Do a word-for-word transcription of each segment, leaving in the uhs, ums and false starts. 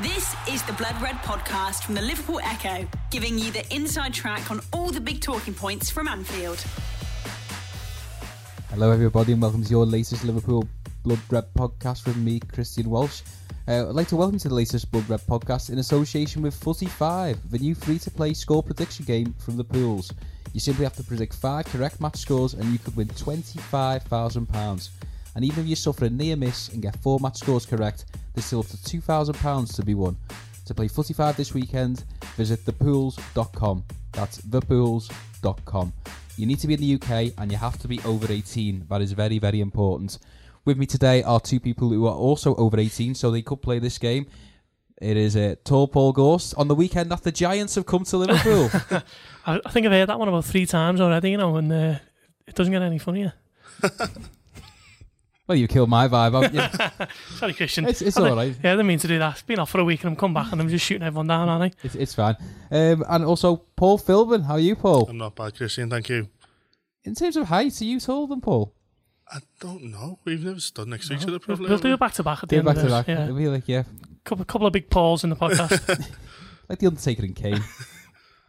This is the Blood Red Podcast from the Liverpool Echo, giving you the inside track on all the big talking points from Anfield. Hello everybody and welcome to your latest Liverpool Blood Red Podcast with me, Christian Welsh. Uh, I'd like to welcome you to the latest Blood Red Podcast in association with Footy Five, the new free-to-play score prediction game from the pools. You simply have to predict five correct match scores and you could win twenty-five thousand pounds. And even if you suffer a near miss and get four match scores correct, there's still up to two thousand pounds to be won. To play Footy Five this weekend, visit the pools dot com. That's the pools dot com. You need to be in the U K and you have to be over eighteen. That is very, very important. With me today are two people who are also over eighteen, so they could play this game. It is a tall Paul Gorst on the weekend after Giants have come to Liverpool. I think I've heard that one about three times already, you know, and uh, it doesn't get any funnier. Well, you killed my vibe, haven't you? Sorry, Christian. It's, it's all right. Yeah, I didn't mean to do that. I've been off for a week and I'm come back and I'm just shooting everyone down, aren't I? It's, it's fine. Um, and also, Paul Philbin. How are you, Paul? I'm not bad, Christian. Thank you. In terms of height, are you taller than Paul? I don't know. We've never stood next to no. each other, probably. We'll do it back-to-back at the do end back of this. Yeah. It'll be like, yeah. Couple, couple of big Pauls in the podcast. Like The Undertaker and Kane.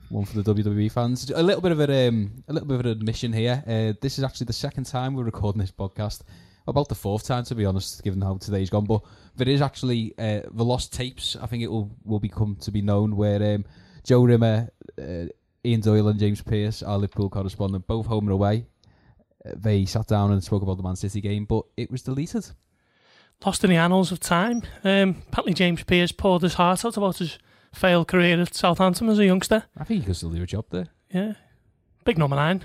One for the W W E fans. A little bit of a, um, a little bit of an admission here. Uh, this is actually the second time we're recording this podcast. About the fourth time, to be honest, given how today's gone. But there is actually uh, the lost tapes. I think it will, will become to be known where um, Joe Rimmer, uh, Ian Doyle and James Pearce, our Liverpool correspondent, both home and away. Uh, they sat down and spoke about the Man City game, but it was deleted. Lost in the annals of time. Um, apparently James Pearce poured his heart out about his failed career at Southampton as a youngster. I think he could still do a job there. Yeah. Big number nine.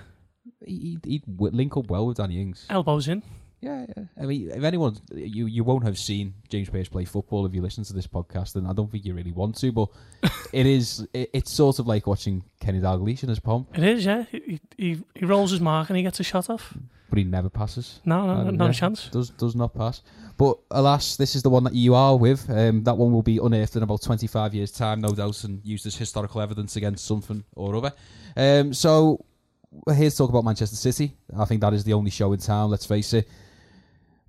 He'd, he'd link up well with Danny Ings. Elbows in. Yeah, yeah, I mean, if anyone, you, you won't have seen James Pearce play football if you listen to this podcast, and I don't think you really want to, but it is, it, it's sort of like watching Kenny Dalglish in his pomp. It is, yeah. He, he he rolls his mark and he gets a shot off. But he never passes. No, no, and, not yeah, a chance. Does does not pass. But alas, this is the one that you are with. Um, that one will be unearthed in about twenty-five years' time, no doubt, and used as historical evidence against something or other. Um, so, here's talk about Manchester City. I think that is the only show in town, let's face it.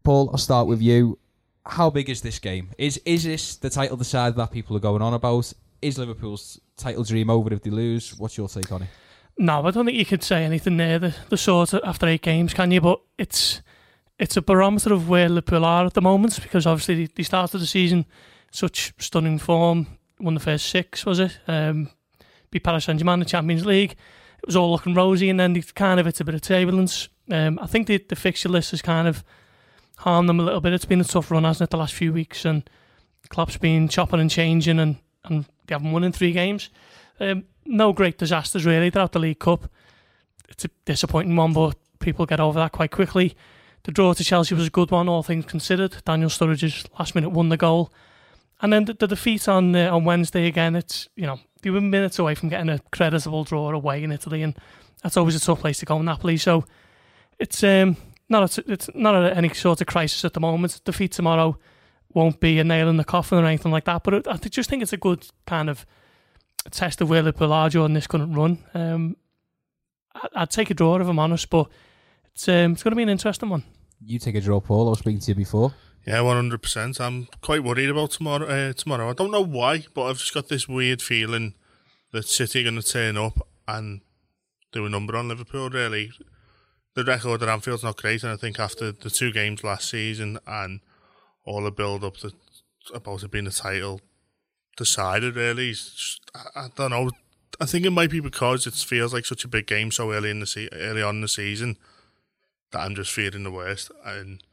Paul, I'll start with you. How big is this game? Is is this the title decide that people are going on about? Is Liverpool's title dream over if they lose? What's your take on it? No, I don't think you could say anything there. The, the sort of after eight games, can you? But it's it's a barometer of where Liverpool are at the moment, because obviously they started the season such stunning form. Won the first six, was it? Um, beat Paris Saint-Germain in the Champions League. It was all looking rosy, and then they kind of hit a bit of turbulence. Um, I think the, the fixture list has kind of harmed them a little bit. It's been a tough run, hasn't it, the last few weeks, and Klopp's been chopping and changing, and, and they haven't won in three games. Um, no great disasters, really. They're out the League Cup. It's a disappointing one, but people get over that quite quickly. The draw to Chelsea was a good one, all things considered. Daniel Sturridge's last minute won the goal. And then the, the defeat on uh, on Wednesday again, it's, you know, they were minutes away from getting a creditable draw away in Italy, and that's always a tough place to go, Napoli. So it's um, not a, it's not a, any sort of crisis at the moment. Defeat tomorrow won't be a nail in the coffin or anything like that, but it, I just think it's a good kind of test of where Liverpool are during this current run. Um, I'd take a draw if I'm honest, but it's um, it's going to be an interesting one. You take a draw, Paul. I was speaking to you before. Yeah, one hundred percent. I'm quite worried about tomorrow. Uh, tomorrow, I don't know why, but I've just got this weird feeling that City are going to turn up and do a number on Liverpool, really. The record at Anfield's not great, and I think after the two games last season and all the build-up that, about it being a title decided, really, just, I, I don't know. I think it might be because it feels like such a big game so early in the se- early on in the season that I'm just fearing the worst, and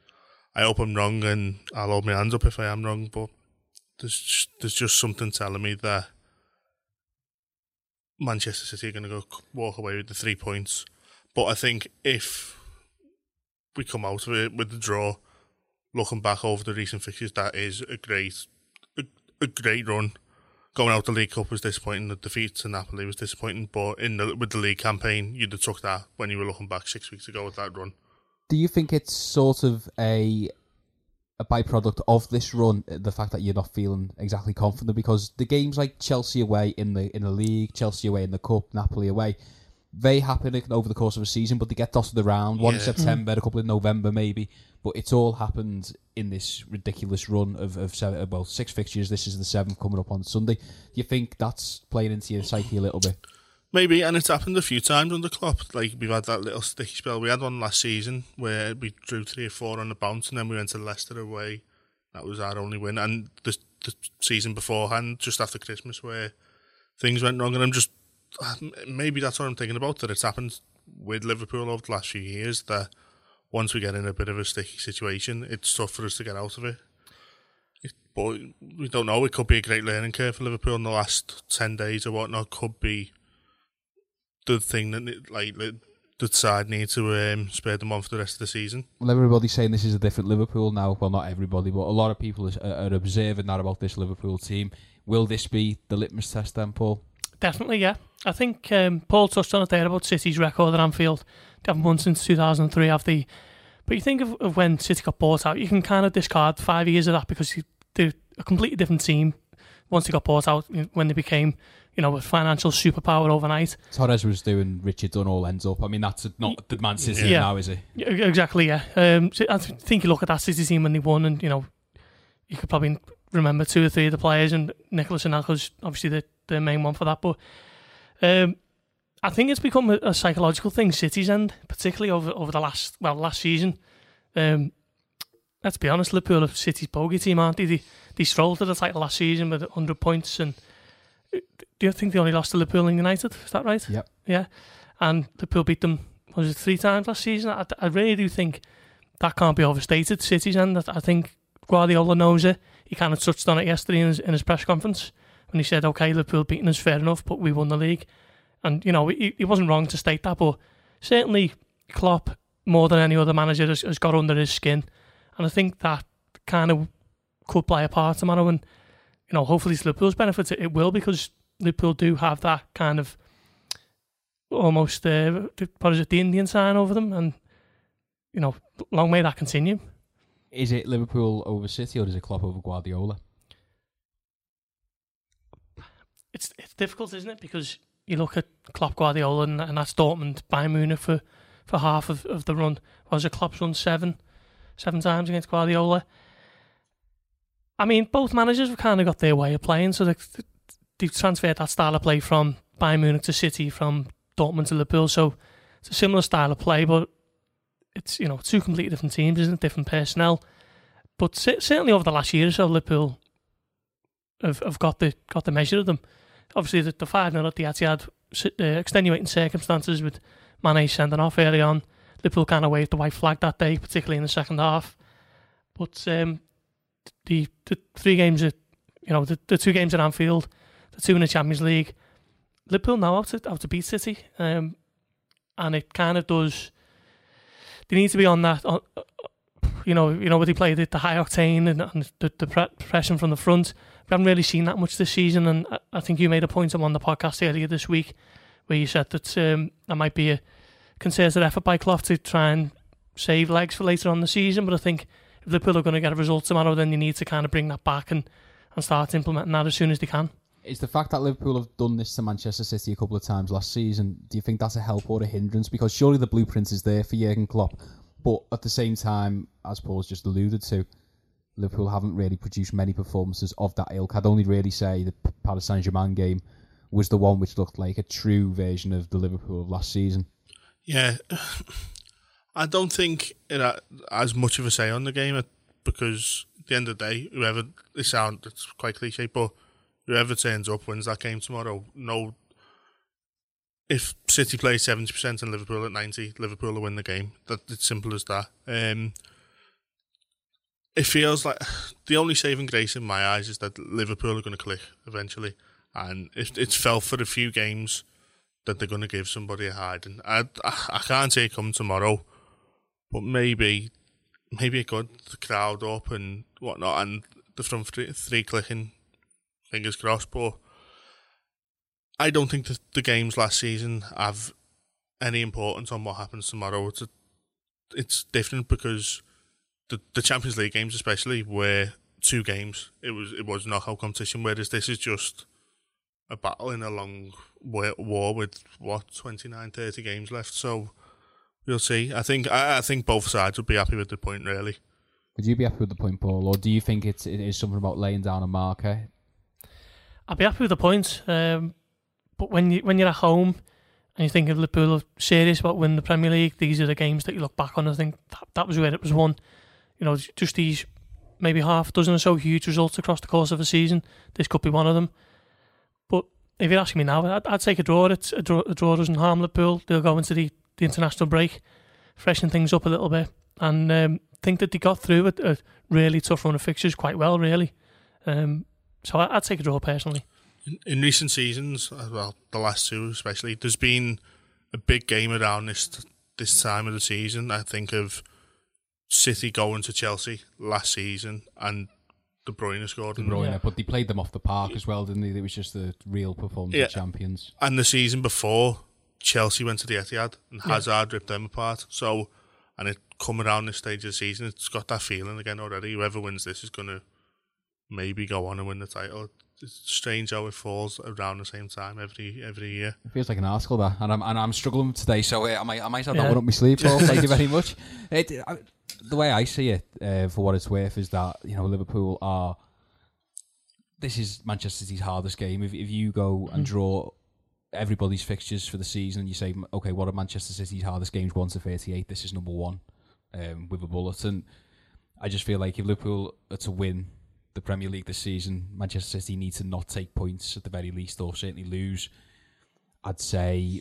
I hope I'm wrong, and I'll hold my hands up if I am wrong, but there's just, there's just something telling me that Manchester City are going to go walk away with the three points. But I think if we come out of it with the draw, looking back over the recent fixtures, that is a great a, a great run. Going out the League Cup was disappointing, the defeat to Napoli was disappointing, but in the, with the league campaign, you'd have took that when you were looking back six weeks ago with that run. Do you think it's sort of a a byproduct of this run, the fact that you're not feeling exactly confident? Because the games like Chelsea away in the in the league, Chelsea away in the cup, Napoli away, they happen over the course of a season, but they get dotted around. One yeah. in September, mm. a couple in November maybe. But it's all happened in this ridiculous run of, of seven, well, six fixtures. This is the seventh coming up on Sunday. Do you think that's playing into your psyche a little bit? Maybe, and it's happened a few times under Klopp. Like, we've had that little sticky spell. We had one last season where we drew three or four on the bounce, and then we went to Leicester away. That was our only win. And the, the season beforehand, just after Christmas, where things went wrong. And I'm just, maybe that's what I'm thinking about, that it's happened with Liverpool over the last few years, that once we get in a bit of a sticky situation, it's tough for us to get out of it. it. But we don't know. It could be a great learning curve for Liverpool in the last ten days or whatnot. Could be the thing that, like, the side need to um, spare them on for the rest of the season. Well, everybody's saying this is a different Liverpool now. Well, not everybody, but a lot of people are, are observing that about this Liverpool team. Will this be the litmus test then, Paul? Definitely, yeah. I think um, Paul touched on it there about City's record at Anfield. They haven't won since two thousand three, have they? But you think of, of when City got bought out, you can kind of discard five years of that because they're a completely different team once they got bought out, when they became, you know, a financial superpower overnight. Torres was doing Richard Dunn all ends up. I mean, that's not the Man City yeah. now, is it? Yeah, exactly, yeah. Um, so I think you look at that City team when they won and, you know, you could probably remember two or three of the players, and Nicolas Anelka's obviously the, the main one for that. But um, I think it's become a, a psychological thing, City's end, particularly over, over the last, well, last season. Um, let's be honest, Liverpool are City's bogey team, aren't they? They, they strolled to the title last season with one hundred points, and do you think they only lost to Liverpool and United? Is that right? Yep. Yeah. And Liverpool beat them, was it three times last season? I, I really do think that can't be overstated, City's end. I, I think Guardiola knows it. He kind of touched on it yesterday in his, in his press conference when he said, OK, Liverpool beating us, fair enough, but we won the league. And, you know, he, he wasn't wrong to state that, but certainly Klopp, more than any other manager, has, has got under his skin. And I think that kind of could play a part tomorrow. And, you know, hopefully to Liverpool's benefit, it will, because Liverpool do have that kind of almost, uh, what is it, the Indian sign over them. And, you know, long may that continue. Is it Liverpool over City or is it Klopp over Guardiola? It's it's difficult, isn't it? Because you look at Klopp, Guardiola, and, and that's Dortmund, Bayern Munich for, for half of, of the run. Was it Klopp's run seven, seven times against Guardiola? I mean, both managers have kind of got their way of playing, so they've they transferred that style of play from Bayern Munich to City, from Dortmund to Liverpool. So it's a similar style of play, but it's, you know, two completely different teams, isn't it? Different personnel. But certainly over the last year or so, Liverpool have, have got the got the measure of them. Obviously, the five nil at the Etihad, uh, extenuating circumstances with Mane sending off early on. Liverpool kind of waved the white flag that day, particularly in the second half. But um, the the three games, at, you know, the, the two games at Anfield, the two in the Champions League, Liverpool know how to, how to beat City. Um, and it kind of does... They need to be on that, on, you know, you know, where they play the, the high octane and, and the, the pre- pressing from the front. We haven't really seen that much this season, and I, I think you made a point on the podcast earlier this week where you said that um, that might be a concerted effort by Klopp to try and save legs for later on the season. But I think if Liverpool are going to get a result tomorrow, then they need to kind of bring that back and, and start implementing that as soon as they can. Is the fact that Liverpool have done this to Manchester City a couple of times last season, do you think that's a help or a hindrance? Because surely the blueprint is there for Jurgen Klopp, but at the same time, as Paul's just alluded to, Liverpool haven't really produced many performances of that ilk. I'd only really say the Paris Saint-Germain game was the one which looked like a true version of the Liverpool of last season. Yeah, I don't think it had as much of a say on the game, because at the end of the day, whoever, it sounds, it's quite cliche, but whoever turns up wins that game tomorrow. No, if City plays seventy percent and Liverpool at ninety, Liverpool will win the game. That, it's simple as that. Um, it feels like the only saving grace in my eyes is that Liverpool are going to click eventually, and it, it's felt for a few games that they're going to give somebody a hiding. I, I, I can't say it come tomorrow, but maybe maybe it got the crowd up and whatnot, and the front three, three clicking. Fingers crossed, but I don't think that the games last season have any importance on what happens tomorrow. It's a, it's different because the the Champions League games, especially, were two games. It was it was knockout competition, whereas this is just a battle in a long war with what twenty-nine, thirty games left. So We'll see. I think I, I think both sides would be happy with the point, really. Would you be happy with the point, Paul, or do you think it's, it is something about laying down a marker? I'd be happy with the point, um, but when you when you're at home and you think of Liverpool are serious about winning the Premier League, these are the games that you look back on and think that, that was where it was won. You know, just these maybe half dozen or so huge results across the course of a season. This could be one of them. But if you're asking me now, I'd, I'd take a draw. It's a draw, a draw doesn't harm Liverpool. They'll go into the, the international break, freshen things up a little bit, and um, think that they got through a, a really tough run of fixtures quite well, really. Um, so I, I'd take a draw personally. In, in recent seasons, well, the last two especially, there's been a big game around this this time of the season. I think of City going to Chelsea last season and De Bruyne scored. De Bruyne, yeah. But they played them off the park as well, didn't they? It was just the real performance yeah. of champions. And the season before, Chelsea went to the Etihad and Hazard yeah. ripped them apart. So, and it come around this stage of the season, it's got that feeling again already. Whoever wins this is going to maybe go on and win the title. It's strange how it falls around the same time every every year. It feels like an article there, and I'm and I'm struggling today, so I might I might have yeah. that one up my sleeve. Paul, thank you very much. It, I, the way I see it, uh, for what it's worth, is that, you know, Liverpool are. This is Manchester City's hardest game. If if you go and draw everybody's fixtures for the season, and you say, okay, what are Manchester City's hardest games? One to thirty-eight. This is number one, um, with a bullet. And I just feel like if Liverpool are to win the Premier League this season, Manchester City need to not take points at the very least, or certainly lose. I'd say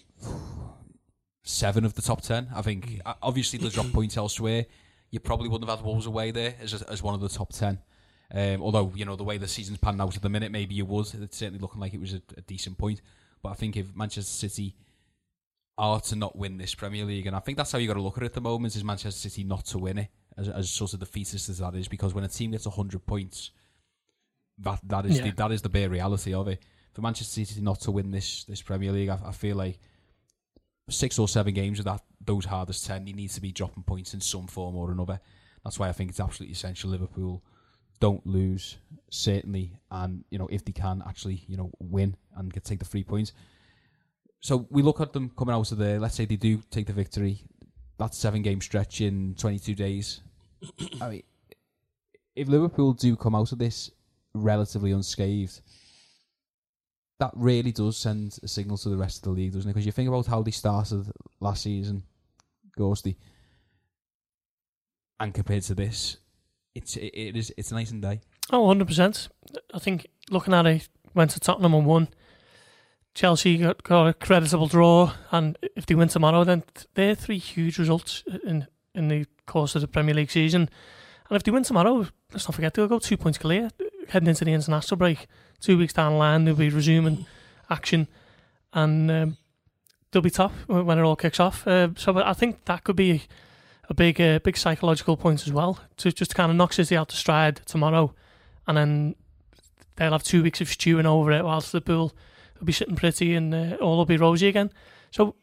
seven of the top ten. I think obviously they'll drop points elsewhere. You probably wouldn't have had Wolves away there as as one of the top ten. Um, although, you know, the way the season's panned out at the minute, maybe you would. It's certainly looking like it was a, a decent point. But I think if Manchester City are to not win this Premier League, and I think that's how you got to look at it at the moment, is Manchester City not to win it, as, as sort of the fetus as that is, because when a team gets one hundred points, That that is yeah. the, that is the bare reality of it. For Manchester City not to win this this Premier League, I, I feel like six or seven games of that those hardest ten, he needs to be dropping points in some form or another. That's why I think it's absolutely essential Liverpool don't lose, certainly, and, you know, if they can actually, you know, win and get, take the three points. So we look at them coming out of there. Let's say they do take the victory. That seven game stretch in twenty-two days. I mean, if Liverpool do come out of this relatively unscathed, that really does send a signal to the rest of the league, doesn't it? Because you think about how they started last season, ghostly, and compared to this, it's it, it is it's night and day. Oh, one hundred percent. I think looking at it, went to Tottenham and won. Chelsea got, got a creditable draw, and if they win tomorrow, then they're three huge results in in the course of the Premier League season. And if they win tomorrow, let's not forget, they'll go two points clear heading into the international break. Two weeks down the line, they'll be resuming action, and um, they'll be top when it all kicks off. Uh, so I think that could be a big uh, big psychological point as well, to just to kind of knock City out the stride tomorrow, and then they'll have two weeks of stewing over it whilst Liverpool will be sitting pretty and uh, all will be rosy again. So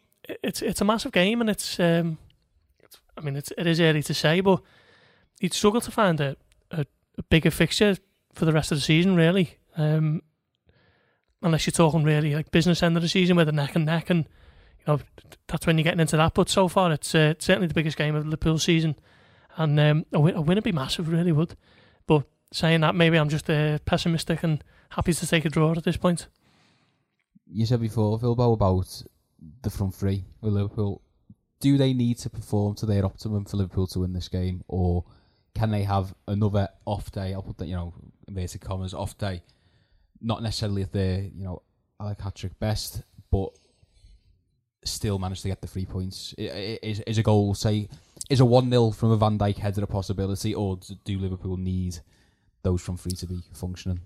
it's it's a massive game, and it's, um, it's I mean, it's, it is early to say, but you'd struggle to find a, a, a bigger fixture for the rest of the season, really, um, unless you're talking really like business end of the season where they're neck and neck, and, you know, that's when you're getting into that. But so far, it's, uh, it's certainly the biggest game of Liverpool's season, and um, a, win, a win would be massive, really would. But saying that, maybe I'm just uh, pessimistic and happy to take a draw at this point. You said before, Philbo, about the front three with Liverpool. Do they need to perform to their optimum for Liverpool to win this game, or can they have another off day? I'll put that, you know, inverted commas, off day. Not necessarily at their, you know, Alec Hattrick best, but still manage to get the three points. Is, is a goal, say, is a one nil from a Van Dijk header a possibility, or do Liverpool need those from three to be functioning?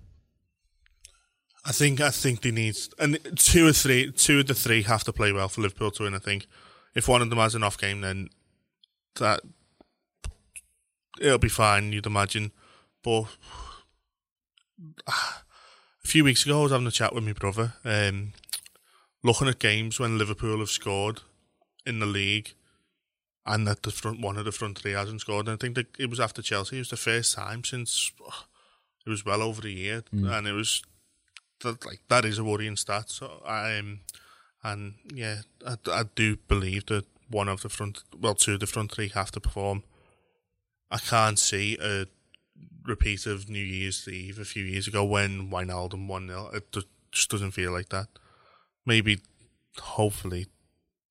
I think I think they need, and two or three, two of the three have to play well for Liverpool to win. I think if one of them has an off game, then that. It'll be fine, you'd imagine. But uh, a few weeks ago, I was having a chat with my brother, um, looking at games when Liverpool have scored in the league, and that the front one of the front three hasn't scored. And I think that it was after Chelsea. It was the first time since uh, it was well over a year, mm. and it was that, like, that is a worrying stat. So, um, and yeah, I, I do believe that one of the front, well, two of the front three have to perform. I can't see a repeat of New Year's Eve a few years ago when Wijnaldum one nil. It just doesn't feel like that. Maybe, hopefully,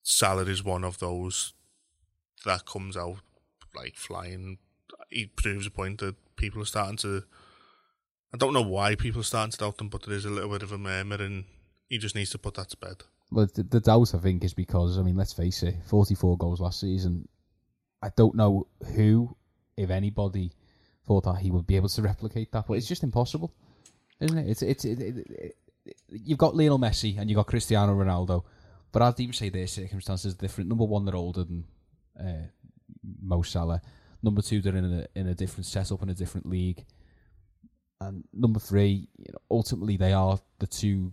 Salah is one of those that comes out like flying. He proves a point that people are starting to... I don't know why people are starting to doubt him, but there is a little bit of a murmur, and he just needs to put that to bed. Well, the, the doubt, I think, is because, I mean, let's face it, forty-four goals last season. I don't know who, if anybody, thought that he would be able to replicate that, but it's just impossible, isn't it? It's it's it, it, it, it, you've got Lionel Messi and you've got Cristiano Ronaldo, but I'd even say their circumstances are different. Number one, they're older than uh, Mo Salah. Number two, they're in a in a different setup in a different league, and number three, you know, ultimately they are the two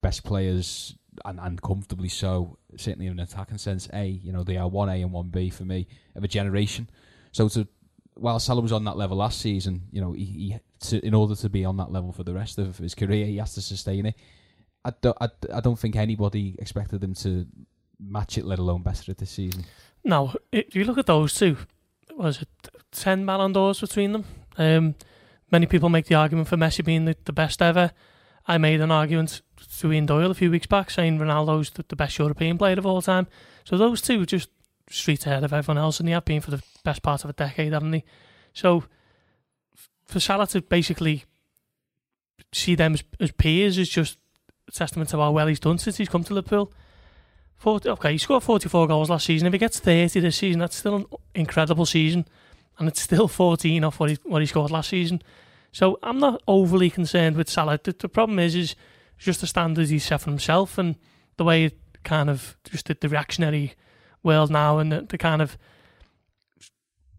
best players. And, and comfortably so, certainly in an attacking sense. A, you know, they are one A and one B for me of a generation. So, to while Salah was on that level last season, you know, he, he to, in order to be on that level for the rest of his career, he has to sustain it. I don't, I, I don't think anybody expected them to match it, let alone better it this season. Now, if you look at those two, was it ten Ballon d'Ors between them? Um, many people make the argument for Messi being the, the best ever. I made an argument to Ian Doyle a few weeks back saying Ronaldo's the best European player of all time. So those two are just streets ahead of everyone else, and they have been for the best part of a decade, haven't they? So for Salah to basically see them as, as peers is just a testament to how well he's done since he's come to Liverpool. forty, okay, he scored forty-four goals last season. If he gets thirty this season, that's still an incredible season, and it's still fourteen off what he, what he scored last season. So I'm not overly concerned with Salah. The, the problem is, is just the standards he's set for himself, and the way it kind of just the, the reactionary world now, and the, the kind of,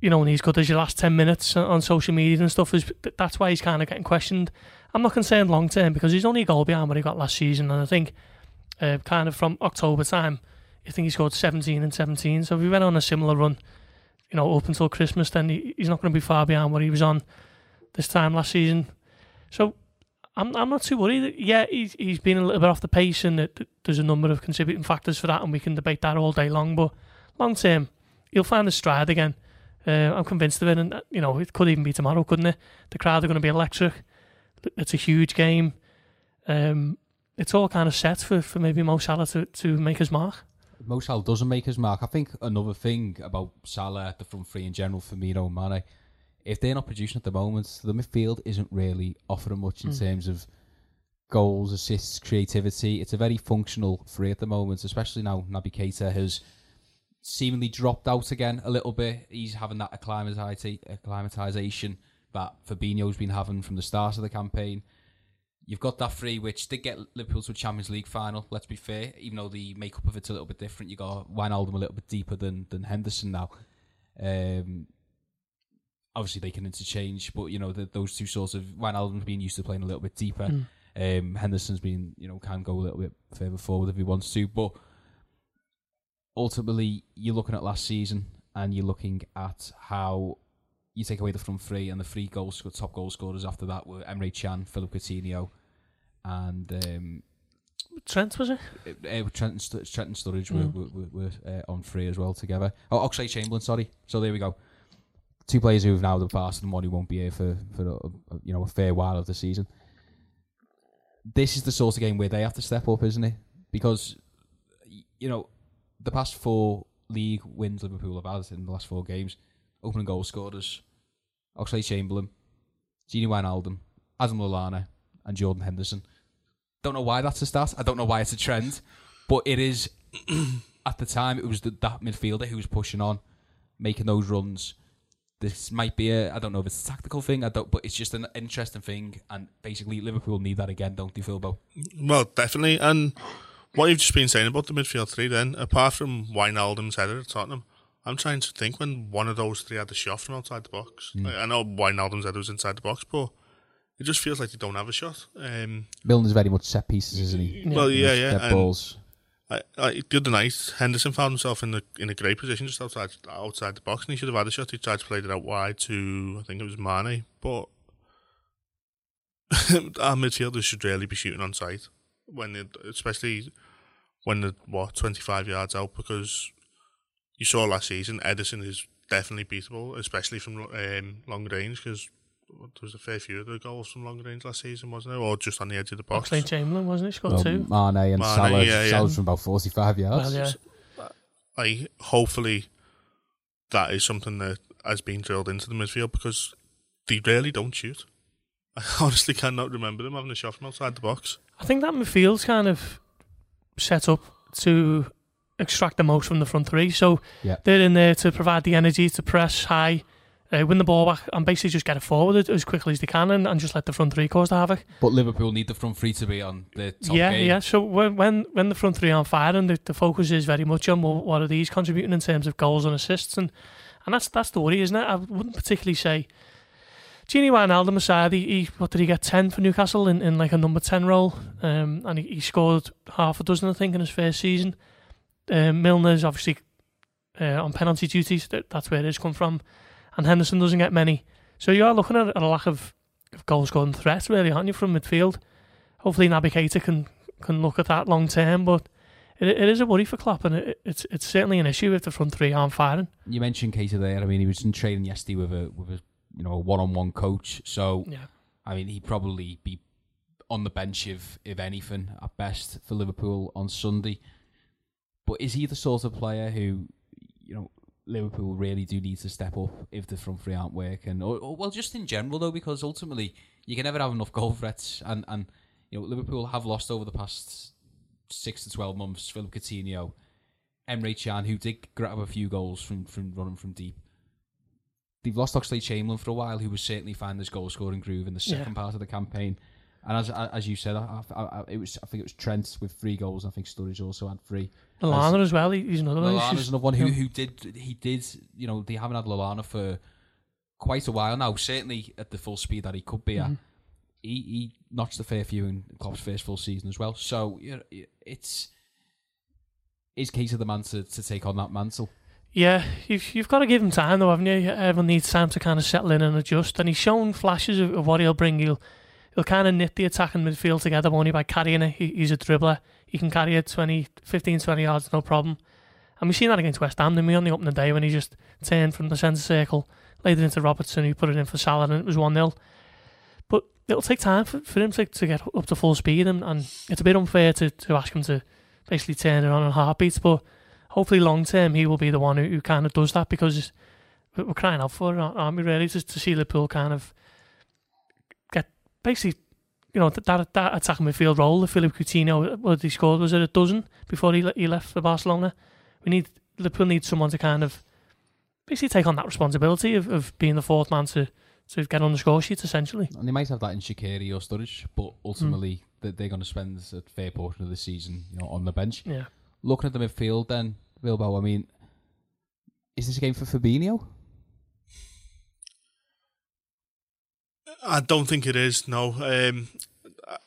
you know, when he's good as your last ten minutes on social media and stuff, is that's why he's kind of getting questioned. I'm not concerned long term because he's only a goal behind what he got last season, and I think uh, kind of from October time, I think he scored seventeen and seventeen. So if he went on a similar run, you know, up until Christmas, then he, he's not going to be far behind what he was on this time last season. So I'm I'm not too worried. Yeah, he's, he's been a little bit off the pace, and it, there's a number of contributing factors for that, and we can debate that all day long, but long term he'll find his stride again. Uh, I'm convinced of it, and you know, it could even be tomorrow, couldn't it? The crowd are going to be electric. It's a huge game. Um, it's all kind of set for, for maybe Mo Salah to, to make his mark. Mo Salah doesn't make his mark. I think another thing about Salah, the front three in general, Firmino and Mane, if they're not producing at the moment, the midfield isn't really offering much in mm. terms of goals, assists, creativity. It's a very functional three at the moment, especially now Naby Keita has seemingly dropped out again a little bit. He's having that acclimatisation that Fabinho's been having from the start of the campaign. You've got that three, which did get Liverpool to a Champions League final, let's be fair, even though the makeup of it's a little bit different. You've got Wijnaldum a little bit deeper than, than Henderson now. Um... Obviously, they can interchange, but you know the, those two sorts of Wijnaldum's been used to playing a little bit deeper. Mm. Um, Henderson's been, you know, can go a little bit further forward if he wants to. But ultimately, you're looking at last season, and you're looking at how you take away the front three, and the three goal sc- top goal scorers after that were Emre Can, Philippe Coutinho, and um, Trent was it? Uh, Trent and St- Trent and Sturridge mm. were were, were uh, on three as well together. Oh, Oxlade-Chamberlain, sorry. So there we go. Two players who have now departed and one who won't be here for, for a, you know, a fair while of the season. This is the sort of game where they have to step up, isn't it? Because, you know, the past four league wins Liverpool have had in the last four games, opening goal scorers, Oxlade-Chamberlain, Georginio Wijnaldum, Adam Lallana and Jordan Henderson. Don't know why that's a stat. I don't know why it's a trend. But it is, at the time, it was the, that midfielder who was pushing on, making those runs. This might be a, I don't know if it's a tactical thing, I don't, but it's just an interesting thing, and basically Liverpool need that again, don't they, Philbo? Well, definitely, and what you've just been saying about the midfield three then, apart from Wijnaldum's header at Tottenham, I'm trying to think when one of those three had a shot from outside the box. Mm. Like, I know Wijnaldum's header was inside the box, but it just feels like they don't have a shot. Um, Milner's very much set pieces, isn't he? Well, yeah, yeah. Dead balls. I, I, the other night, Henderson found himself in the in a great position just outside outside the box, and he should have had a shot. He tried to play it out wide to, I think it was Mane, but our midfielders should really be shooting on sight, when especially when they're, what, twenty-five yards out, because you saw last season, Ederson is definitely beatable, especially from um, long range, because there was a fair few of the goals from long range last season, wasn't there? Or just on the edge of the box. Oxlade-Chamberlain, wasn't it? She got well, two. Mane and Mane, Salah. Yeah, yeah. Salah's from about forty-five yards. Well, yeah. Like, hopefully that is something that has been drilled into the midfield, because they really don't shoot. I honestly cannot remember them having a shot from outside the box. I think that midfield's kind of set up to extract the most from the front three, so yeah. they're in there to provide the energy, to press high, uh, win the ball back, and basically just get it forward as quickly as they can, and, and just let the front three cause the havoc. But Liverpool need the front three to be on the top yeah, game. Yeah, so when, when when the front three are on fire, and the, the focus is very much on well, what are these contributing in terms of goals and assists, and, and that's that's the worry, isn't it? I wouldn't particularly say... Georginio Wijnaldum aside, he, he what did he get, ten for Newcastle in, in like a number ten role, um, and he, he scored half a dozen I think in his first season. Uh, Milner's obviously uh, on penalty duties, that, that's where it has come from, and Henderson doesn't get many, so you are looking at, at a lack of, of goal scoring threat really, aren't you, from midfield? Hopefully Naby Keita can can look at that long term, but It, it is a worry for Klopp, and it, it's it's certainly an issue if the front three aren't firing. You mentioned Keita there. I mean, he was in training yesterday with a with a you know a one-on-one coach. So yeah. I mean, he'd probably be on the bench if if anything at best for Liverpool on Sunday. But is he the sort of player who you know Liverpool really do need to step up if the front three aren't working, or, or well, just in general though, because ultimately you can never have enough goal threats, and and you know Liverpool have lost over the past six to twelve months, Philippe Coutinho, Emre Can, who did grab a few goals from, from running from deep. They've lost Oxlade-Chamberlain for a while, who was certainly finding his goal-scoring groove in the second yeah. part of the campaign. And as as you said, I, I, I, it was I think it was Trent with three goals. I think Sturridge also had three. Lallana as, as well. He's another one. Lallana's another one who who did he did you know they haven't had Lallana for quite a while now. Certainly at the full speed that he could be mm-hmm. at. He, he notched a fair few in Klopp's first full season as well. So you know, it's is Keita the man to, to take on that mantle. Yeah, you've you've got to give him time though, haven't you? Everyone needs time to kind of settle in and adjust. And he's shown flashes of, of what he'll bring. He'll he'll kind of knit the attack and midfield together, won't he, by carrying it. He, he's a dribbler. He can carry it twenty, fifteen, twenty yards, no problem. And we've seen that against West Ham, didn't we, on the opening day when he just turned from the centre circle, laid it into Robertson, who put it in for Salah, and it was one nil. But it'll take time for, for him to, to get up to full speed, and, and it's a bit unfair to, to ask him to basically turn it on in heartbeats, but hopefully long term he will be the one who, who kind of does that, because we're crying out for it, aren't we really, just to see Liverpool kind of get basically, you know, that that attacking midfield role that Philippe Coutinho, what he scored, was it a dozen before he he left for Barcelona? We need, Liverpool needs someone to kind of basically take on that responsibility of, of being the fourth man to So get on the score sheet, essentially. And they might have that in Shaqiri or Sturridge, but ultimately mm. they're going to spend a fair portion of the season, you know, on the bench. Yeah. Looking at the midfield then, Bilbao, I mean, is this a game for Fabinho? I don't think it is, no. Um,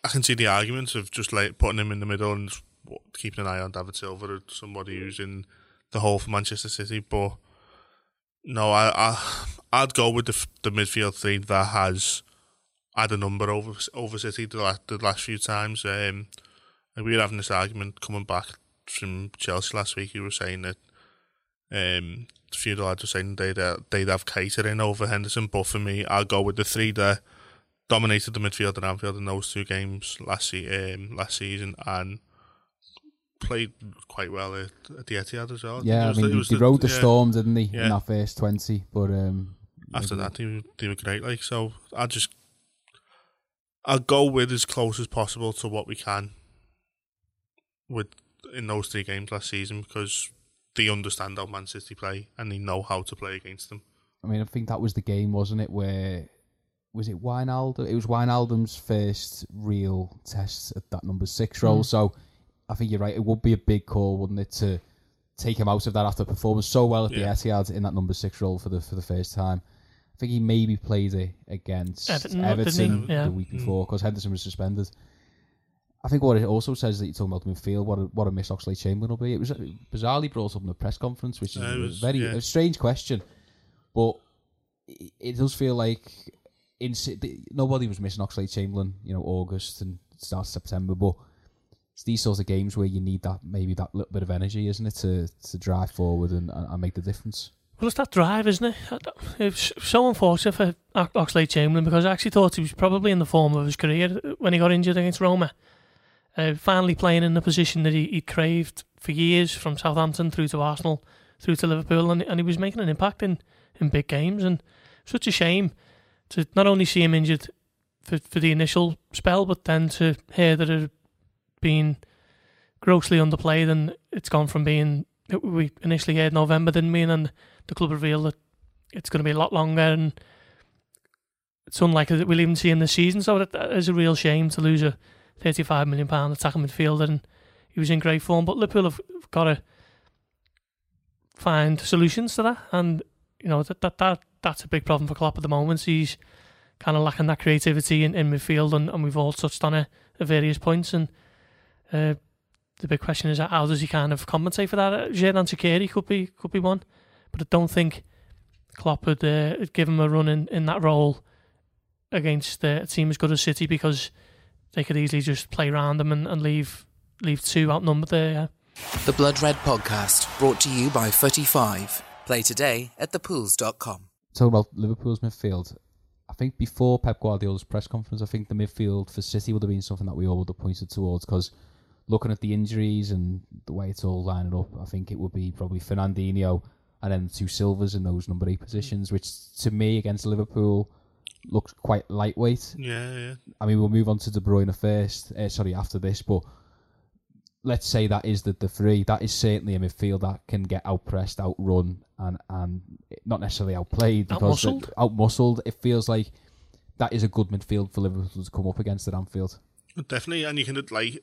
I can see the arguments of just like putting him in the middle and keeping an eye on David Silva or somebody who's in the hole for Manchester City, but... No, I, I, I'd go with the the midfield three that has had a number over over City the last, the last few times. Um, we were having this argument coming back from Chelsea last week. You were saying that um, a few of the lads were saying they'd, uh, they'd have Keita in over Henderson, but for me, I'd go with the three that dominated the midfield at Anfield in those two games last, se- um, last season and played quite well at, at the Etihad as well. Yeah, I mean, the, he the, rode the yeah, storm, didn't he, yeah. in that first twenty? But um, after that, they, they were great. Like so, I just I'll go with as close as possible to what we can with in those three games last season, because they understand how Man City play and they know how to play against them. I mean, I think that was the game, wasn't it? Where was it? Wijnaldum. It was Wijnaldum's first real test at that number six role. Mm. So. I think you're right, it would be a big call, wouldn't it, to take him out of that after performing so well at yeah. the Etihad in that number six role for the for the first time. I think he maybe played it against Everton, Everton yeah. the week before, because mm. Henderson was suspended. I think what it also says that you're talking about the midfield, what a, what a miss Oxlade-Chamberlain will be. It was bizarrely brought up in the press conference, which is uh, was, very, yeah. a strange question, but it does feel like in, nobody was missing Oxlade-Chamberlain, you know, August and start of September, but it's these sort of games where you need that, maybe that little bit of energy, isn't it, to, to drive forward and, and make the difference. Well, it's that drive, isn't it? It's so unfortunate for Oxlade-Chamberlain, because I actually thought he was probably in the form of his career when he got injured against Roma. Uh, finally playing in the position that he, he craved for years, from Southampton through to Arsenal, through to Liverpool, and, and he was making an impact in, in big games. And such a shame to not only see him injured for, for the initial spell, but then to hear that it had been grossly underplayed, and it's gone from being, we initially heard November, didn't we, and then the club revealed that it's going to be a lot longer, and it's unlikely that we'll even see him this season. So that, that is a real shame to lose a thirty-five million pounds attacking midfielder, and he was in great form. But Liverpool have got to find solutions to that, and you know that that, that that's a big problem for Klopp at the moment. He's kind of lacking that creativity in, in midfield, and, and we've all touched on it at various points. And uh, the big question is, how does he kind of compensate for that? Xherdan Shaqiri could be could be one, but I don't think Klopp would uh, give him a run in, in that role against uh, a team as good as City, because they could easily just play around them and, and leave leave two outnumbered there. Yeah. The Blood Red Podcast, brought to you by Footy Five. Play today at the pools dot com. Talking about Liverpool's midfield, I think before Pep Guardiola's press conference, I think the midfield for City would have been something that we all would have pointed towards, because looking at the injuries and the way it's all lining up, I think it would be probably Fernandinho and then the two Silvers in those number eight positions, which to me against Liverpool looks quite lightweight. Yeah, yeah. I mean, we'll move on to De Bruyne first, uh, sorry, after this, but let's say that is the, the three. That is certainly a midfield that can get outpressed, outrun, and, and not necessarily outplayed. Because outmuscled? It, outmuscled. It feels like that is a good midfield for Liverpool to come up against at Anfield. Definitely, and you can, like,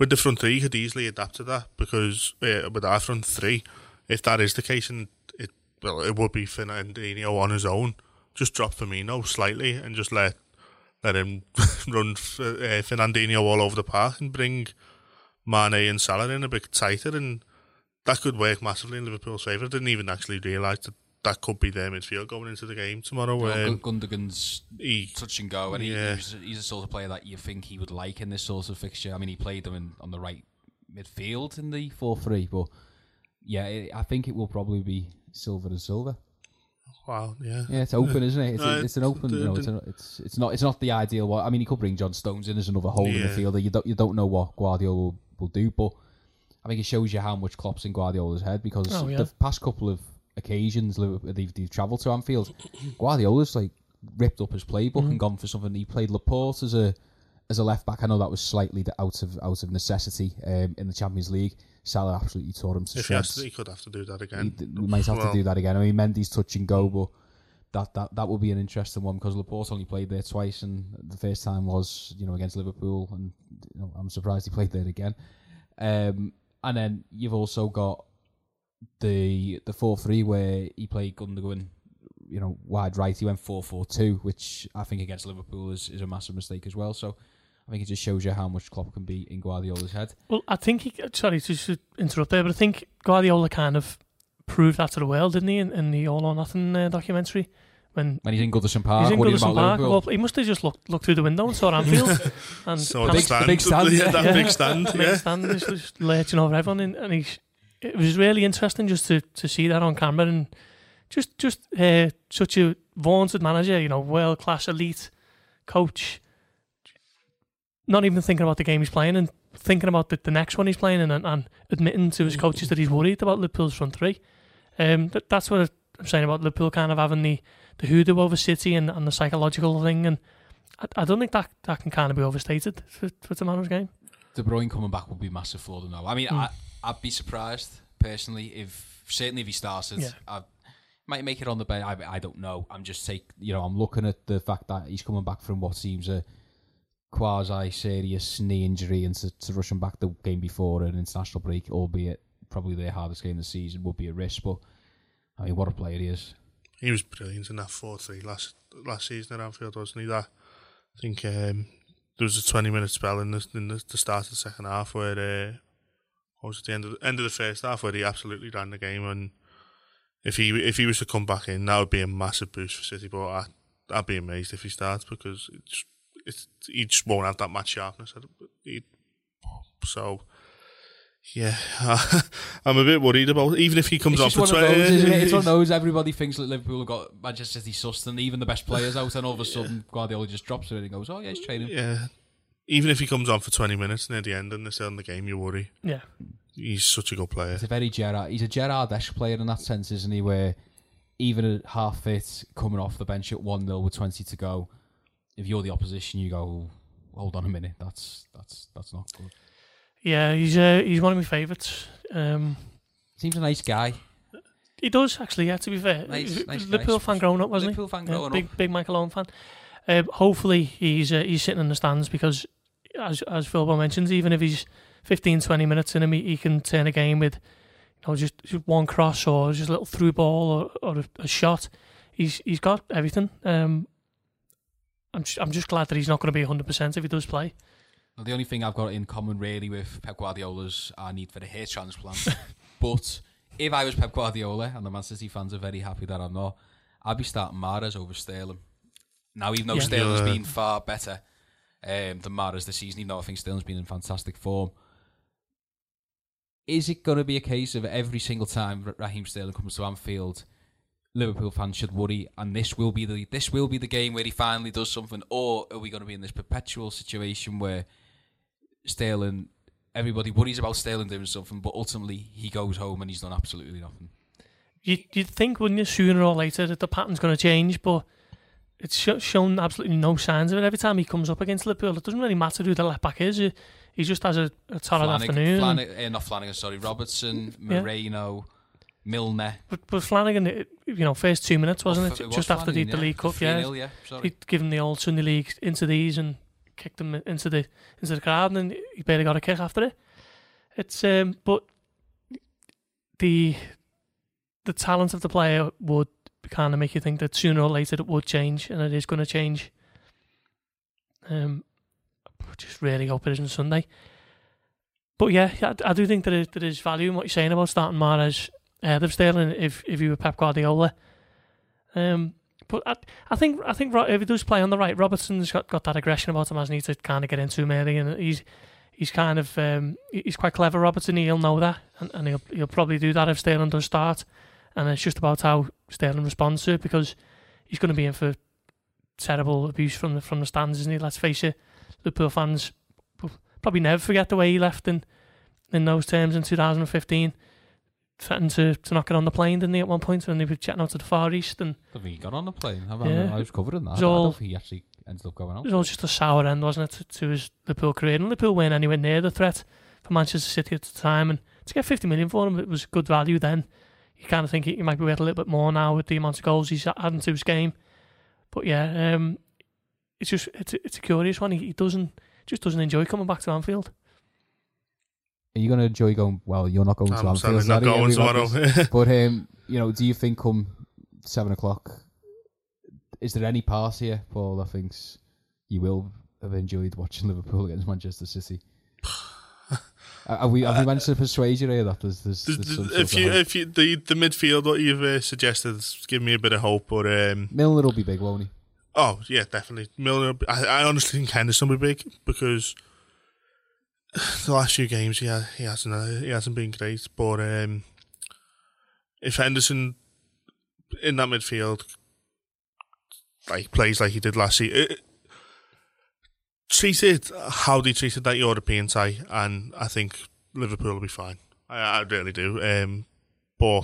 with the front three, you could easily adapt to that, because uh, with our front three, if that is the case, and it well, it would be Fernandinho on his own. Just drop Firmino slightly and just let let him run for, uh, Fernandinho all over the park, and bring Mane and Salah in a bit tighter, and that could work massively in Liverpool's favour. I didn't even actually realise that that could be their midfield going into the game tomorrow. Yeah, um, Gundogan's he, touch and go, and yeah. he, he's, he's the sort of player that you think he would like in this sort of fixture. I mean, he played them in, on the right midfield in the four three, but yeah, it, I think it will probably be Silva and Silva. Wow, yeah, yeah, it's open, isn't it? It's, uh, it's an open. You know, it's, an, it's it's not it's not the ideal one. I mean, he could bring John Stones in as another hole yeah. in the fielder. You don't you don't know what Guardiola will, will do, but I think it shows you how much Klopp's in Guardiola's head, because oh, yeah. the past couple of occasions they've, they've travelled to Anfield, Guardiola's like ripped up his playbook mm-hmm. and gone for something. He played Laporte as a as a left back. I know that was slightly out of out of necessity um, in the Champions League. Salah absolutely tore him to if shreds. He, to, he could have to do that again. He, we might have well. to do that again. I mean, Mendy's touch and go, but that, that, that would be an interesting one, because Laporte only played there twice, and the first time was, you know, against Liverpool, and you know, I'm surprised he played there again. Um, and then you've also got the the four three where he played Gundogan, you know, wide right. He went four four two, which I think against Liverpool is, is a massive mistake as well. So I think it just shows you how much Klopp can be in Guardiola's head. Well, I think he... Sorry to interrupt there, but I think Guardiola kind of proved that to the world, didn't he, in, in the All or Nothing uh, documentary? When, when he's in Goodison Park. He's in Goodison Park. Well, he must have just looked, looked through the window and saw Anfield. and saw the, the big stand. Yeah, that yeah. big stand. Yeah. big stand was just lurching over everyone. And, and he, it was really interesting just to, to see that on camera. And just, just uh, such a vaunted manager, you know, world-class elite coach, not even thinking about the game he's playing and thinking about the, the next one he's playing, and, and admitting to his coaches that he's worried about Liverpool's front three. Um, that, that's what I'm saying about Liverpool kind of having the, the hoodoo over City and, and the psychological thing. And I, I don't think that, that can kind of be overstated for, for tomorrow's game. De Bruyne coming back would be massive for them now. I mean, mm. I, I'd be surprised, personally, if certainly if he started. Yeah. I might make it on the bench. I, I don't know. I'm just take, you know, I'm looking at the fact that he's coming back from what seems a quasi-serious knee injury, and to, to rush him back the game before an international break, albeit probably their hardest game of the season, would be a risk. But I mean, what a player he is. He was brilliant in that four three last last season at Anfield, wasn't he? That I think um, there was a twenty-minute spell in, the, in the, the start of the second half where uh, what was it, the end of the, end of the first half where he absolutely ran the game, and if he if he was to come back in, that would be a massive boost for City. But I, I'd be amazed if he starts, because it's It's, he just won't have that match sharpness. He So, yeah, I'm a bit worried about it. Even if he comes off the twenty. It? It's one of those, everybody thinks that Liverpool have got Manchester City sussed and even the best players out, and all of a sudden yeah. Guardiola just drops it and goes, oh yeah, he's training. Yeah. Even if he comes on for twenty minutes near the end and they're still in the game, you worry. Yeah. He's such a good player. He's a very Gerrard. He's a Gerrard-esque player in that sense, isn't he? Where even at half fit, coming off the bench at one nil with twenty to go, if you're the opposition, you go, hold on a minute, that's that's that's not good. Yeah, he's uh, he's one of my favourites. Um, Seems a nice guy. He does, actually, yeah, to be fair. Nice, nice Liverpool guy. fan growing up, wasn't Liverpool he? Liverpool fan growing yeah, up. Big, big Michael Owen fan. Uh, hopefully he's uh, he's sitting in the stands because, as as Philbo mentions, even if he's fifteen, twenty minutes in him, he, he can turn a game with, you know, just, just one cross or just a little through ball or, or a, a shot. He's he's got everything. Um, I'm just, I'm just glad that he's not going to be one hundred percent if he does play. Well, the only thing I've got in common really with Pep Guardiola's our need for a hair transplant. But if I was Pep Guardiola, and the Man City fans are very happy that I'm not, I'd be starting Mahrez over Sterling. Now, even though yeah. Sterling's yeah. been far better um, than Mahrez this season, even though I think Sterling's been in fantastic form, is it going to be a case of every single time Raheem Sterling comes to Anfield, Liverpool fans should worry, and this will be the this will be the game where he finally does something? Or are we going to be in this perpetual situation where Sterling, everybody worries about Sterling doing something, but ultimately he goes home and he's done absolutely nothing? You'd, you'd think, wouldn't you, sooner or later that the pattern's going to change, but it's shown absolutely no signs of it. Every time he comes up against Liverpool, it doesn't really matter who the left-back is. He just has a, a torrid Flanagan, afternoon. Flanagan, eh, not Flanagan, sorry. Robertson, Moreno, yeah. Milner. But, but Flanagan, it, you know, first two minutes, wasn't well, it? it was just Flanagan, after the, yeah. the League Cup, the yeah. Nil, yeah. Sorry. He'd given the old Sunday League into these and kicked them into the into the crowd, and then he barely got a kick after it. It's um, but the the talent of the player would kind of make you think that sooner or later it would change, and it is going to change. Um. Just really hope it isn't Sunday. But yeah, I, I do think that there, there is value in what you're saying about starting Mahrez ahead of Sterling if if you were Pep Guardiola. Um, but I, I think I think if he does play on the right, Robertson's got, got that aggression about him as he needs to kind of get into him early, and he's he's kind of um, he's quite clever, Robertson. He'll know that, and, and he'll he'll probably do that if Sterling does start. And it's just about how Sterling responds to it, because he's going to be in for terrible abuse from the from the stands, isn't he? Let's face it. Liverpool fans will probably never forget the way he left in, in those terms in two thousand fifteen. Threatened to, to not get on the plane, didn't he, at one point, when they were jetting out to the Far East? And I don't think he got on the plane. I, yeah. I was covering that. All, I don't think he actually ended up going out. It was all just a sour end, wasn't it, to, to his Liverpool career. And Liverpool weren't anywhere near the threat for Manchester City at the time. And to get fifty million for him, it was good value then. You kind of think he, he might be worth a little bit more now with the amount of goals he's adding to his game. But yeah, um... It's just it's a, it's a curious one. He, he doesn't just doesn't enjoy coming back to Anfield. Are you going to enjoy going? Well, you're not going I'm to Anfield. Not going tomorrow. But um, you know, do you think come seven o'clock, is there any part here, Paul, that thinks you will have enjoyed watching Liverpool against Manchester City? Have we have we managed to persuade you here that there's there's, there's, there's some sort if you of if you the the midfield what you've uh, suggested has given me a bit of hope, but um, Milner will be big, won't he? Oh, yeah, definitely. Milner, I, I honestly think Henderson will be big, because the last few games he, ha- he, hasn't, he hasn't been great. But um, if Henderson in that midfield like plays like he did last season, treated how they treated that European tie, and I think Liverpool will be fine. I, I really do. Um, but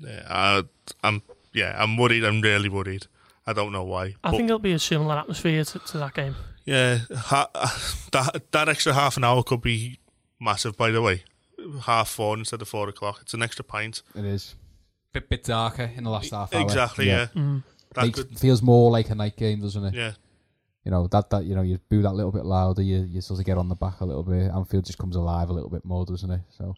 yeah, I, I'm yeah, I'm worried. I'm really worried. I don't know why. I think it'll be a similar atmosphere to, to that game. Yeah, ha- that that extra half an hour could be massive, by the way. Half four instead of four o'clock. It's an extra pint. It is. Bit bit darker in the last half hour. Exactly, yeah. yeah. Mm. That Makes, could... feels more like a night game, doesn't it? Yeah. You know, that, that you know, you boo that little bit louder, you, you sort of get on the back a little bit. Anfield just comes alive a little bit more, doesn't it? So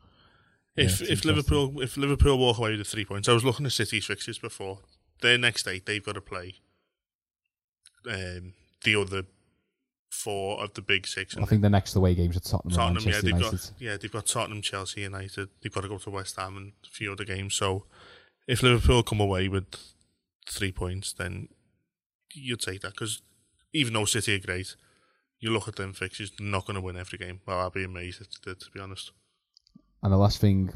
If yeah, if Liverpool if Liverpool walk away with the three points, I was looking at City's fixtures before. Their next eight, they've got to play um, the other four of the big six. I think the next away games are Tottenham, Tottenham and Manchester yeah, United. Got, yeah, they've got Tottenham, Chelsea, United. They've got to go to West Ham and a few other games. So if Liverpool come away with three points, then you'd take that, because even though City are great, you look at them fixtures, they're not going to win every game. Well, I'd be amazed if they did, to be honest. And the last thing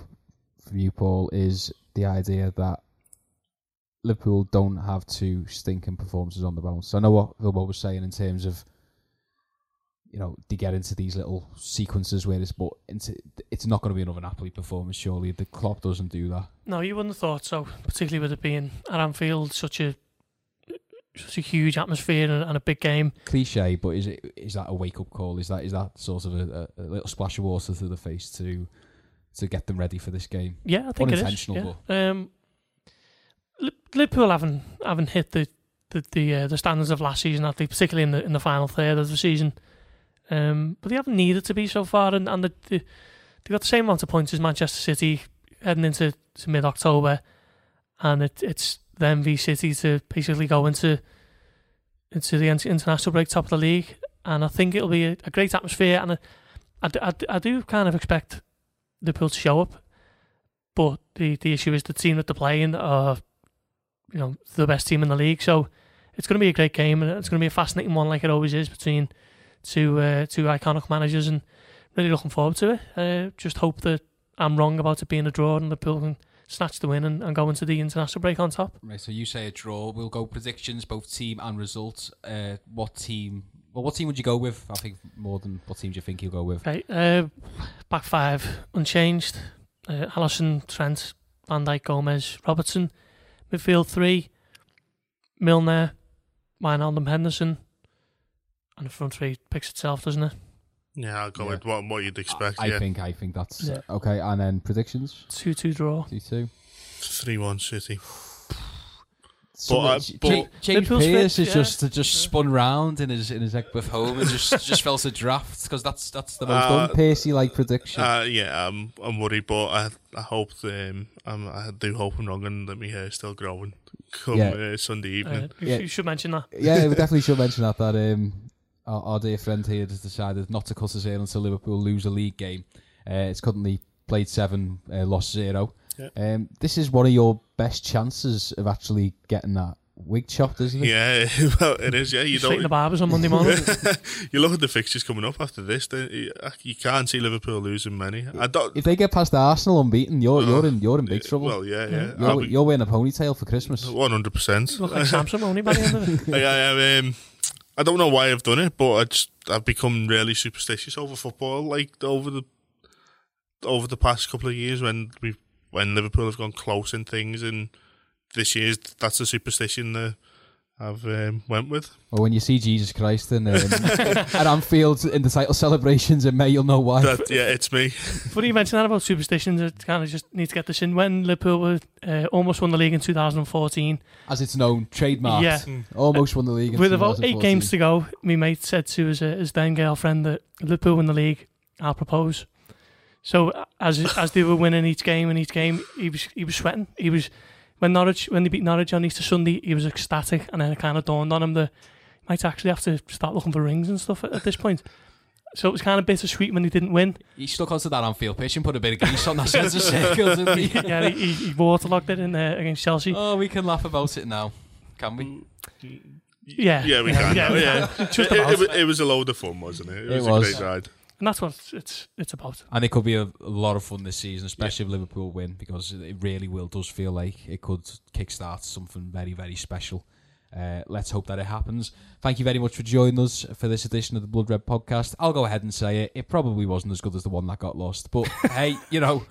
from you, Paul, is the idea that Liverpool don't have two stinking performances on the bounce. So I know what Bilbo was saying in terms of, you know, they get into these little sequences where it's, but into, it's not going to be another Napoli performance, surely. The Klopp doesn't do that. No, you wouldn't have thought so, particularly with it being at Anfield, such a such a huge atmosphere and, and a big game. Cliche, but is it is that a wake-up call? Is that is that sort of a, a little splash of water to the face to to get them ready for this game? Yeah, I think it is. Unintentional, yeah. Um, Liverpool haven't haven't hit the the the, uh, the standards of last season, I think, particularly in the in the final third of the season. Um, but they haven't needed to be so far, and, and the, the, they got the same amount of points as Manchester City heading into mid October, and it, it's them v City to basically go into into the international break top of the league. And I think it'll be a, a great atmosphere, and I, I, I, I do kind of expect Liverpool to show up, but the, the issue is the team that they're playing are, you know, the best team in the league, so it's going to be a great game, and it's going to be a fascinating one, like it always is, between two uh, two iconic managers, and really looking forward to it. Uh, just hope that I'm wrong about it being a draw, and Liverpool can snatch the win and, and go into the international break on top. Right, so you say a draw. We'll go predictions, both team and results. Uh, what team? Well, what team would you go with? I think more than what team do you think you'll go with? Right, uh, back five unchanged. Uh, Alisson, Trent, Van Dijk, Gomez, Robertson. Midfield three, Milner, Wijnaldum, Henderson, and the front three picks itself, doesn't it? Yeah, I'll go yeah. with what, what you'd expect. I, I yeah. think I think that's yeah. uh, okay. And then predictions: two two draw, two two, three one City. So but, uh, but James Pearce is yeah. just just yeah. spun round in his in his Egbert home and just just fell to drafts, because that's that's the most uh, un-Piercy like prediction. Uh, yeah, I'm I'm worried, but I I hope um I'm, I do hope I'm wrong and that my hair's still growing come yeah. uh, Sunday evening. Uh, you, yeah. you should mention that. Yeah, we definitely should mention that that um our, our dear friend here has decided not to cut his hair until Liverpool lose a league game. Uh, it's currently played seven, uh, lost zero. Yeah. Um, this is one of your best chances of actually getting that wig chopped, isn't it? Yeah, well, it is. Yeah, you don't. Straight the barbers on Monday morning. You look at the fixtures coming up after this. They, you can't see Liverpool losing many. I don't. If they get past Arsenal unbeaten, you're uh, you're in you're in big trouble. Well, yeah, yeah. You're, be, you're wearing a ponytail for Christmas. One hundred percent. Look like Samson only by the end of it. I, I, um, I don't know why I've done it, but I just I've become really superstitious over football. Like over the over the past couple of years when we've. When Liverpool have gone close in things, and this year's that's the superstition that I've um, went with. Well, when you see Jesus Christ in, um, at Anfield in the title celebrations in May, you'll know why. That, yeah, it's me. Funny you mention that about superstitions. I kind of just need to get this in. When Liverpool were, uh, almost won the league in two thousand fourteen, as it's known, trademarked. Yeah, mm. almost won the league. In with about eight games to go, my mate said to his, uh, his then girlfriend that Liverpool win the league, I'll propose. So as as they were winning each game and each game, he was he was sweating. He was when Norwich when they beat Norwich on Easter Sunday, he was ecstatic, and then it kind of dawned on him that he might actually have to start looking for rings and stuff at, at this point. So it was kind of bittersweet when he didn't win. He stuck onto that Anfield pitch and put a bit of grease on that centre circle, didn't he? Yeah, he, he waterlogged it in there against Chelsea. Oh, we can laugh about it now, can we? Yeah, yeah, we can. Yeah, yeah. yeah. Just it, it, it was a load of fun, wasn't it? It, it was, was a great ride. And that's what it's it's about. And it could be a, a lot of fun this season, especially yeah. if Liverpool win, because it really will does feel like it could kickstart something very, very special. Uh, let's hope that it happens. Thank you very much for joining us for this edition of the Blood Red Podcast. I'll go ahead and say it. It probably wasn't as good as the one that got lost. But, hey, you know,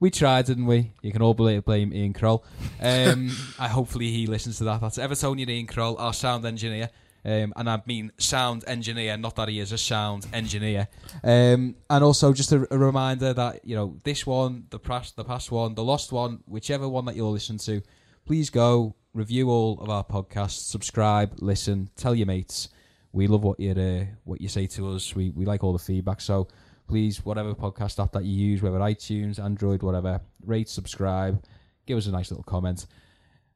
we tried, didn't we? You can all blame Ian Kroll. Um, I Hopefully he listens to that. That's Evertonian Ian Kroll, our sound engineer. Um, and I mean sound engineer, not that he is a sound engineer. Um, and also just a, a reminder that, you know, this one, the past, the past one, the lost one, whichever one that you'll listen to, please go review all of our podcasts, subscribe, listen, tell your mates. We love what you uh, what you say to us. We we like all the feedback. So please, whatever podcast app that you use, whether iTunes, Android, whatever, rate, subscribe, give us a nice little comment.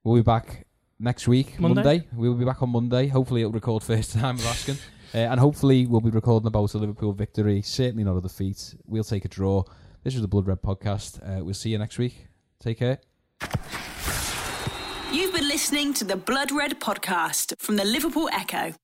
We'll be back. Next week, Monday. Monday. We'll be back on Monday. Hopefully it'll record first time of asking. uh, and hopefully we'll be recording about a Liverpool victory. Certainly not a defeat. We'll take a draw. This was the Blood Red Podcast. Uh, we'll see you next week. Take care. You've been listening to the Blood Red Podcast from the Liverpool Echo.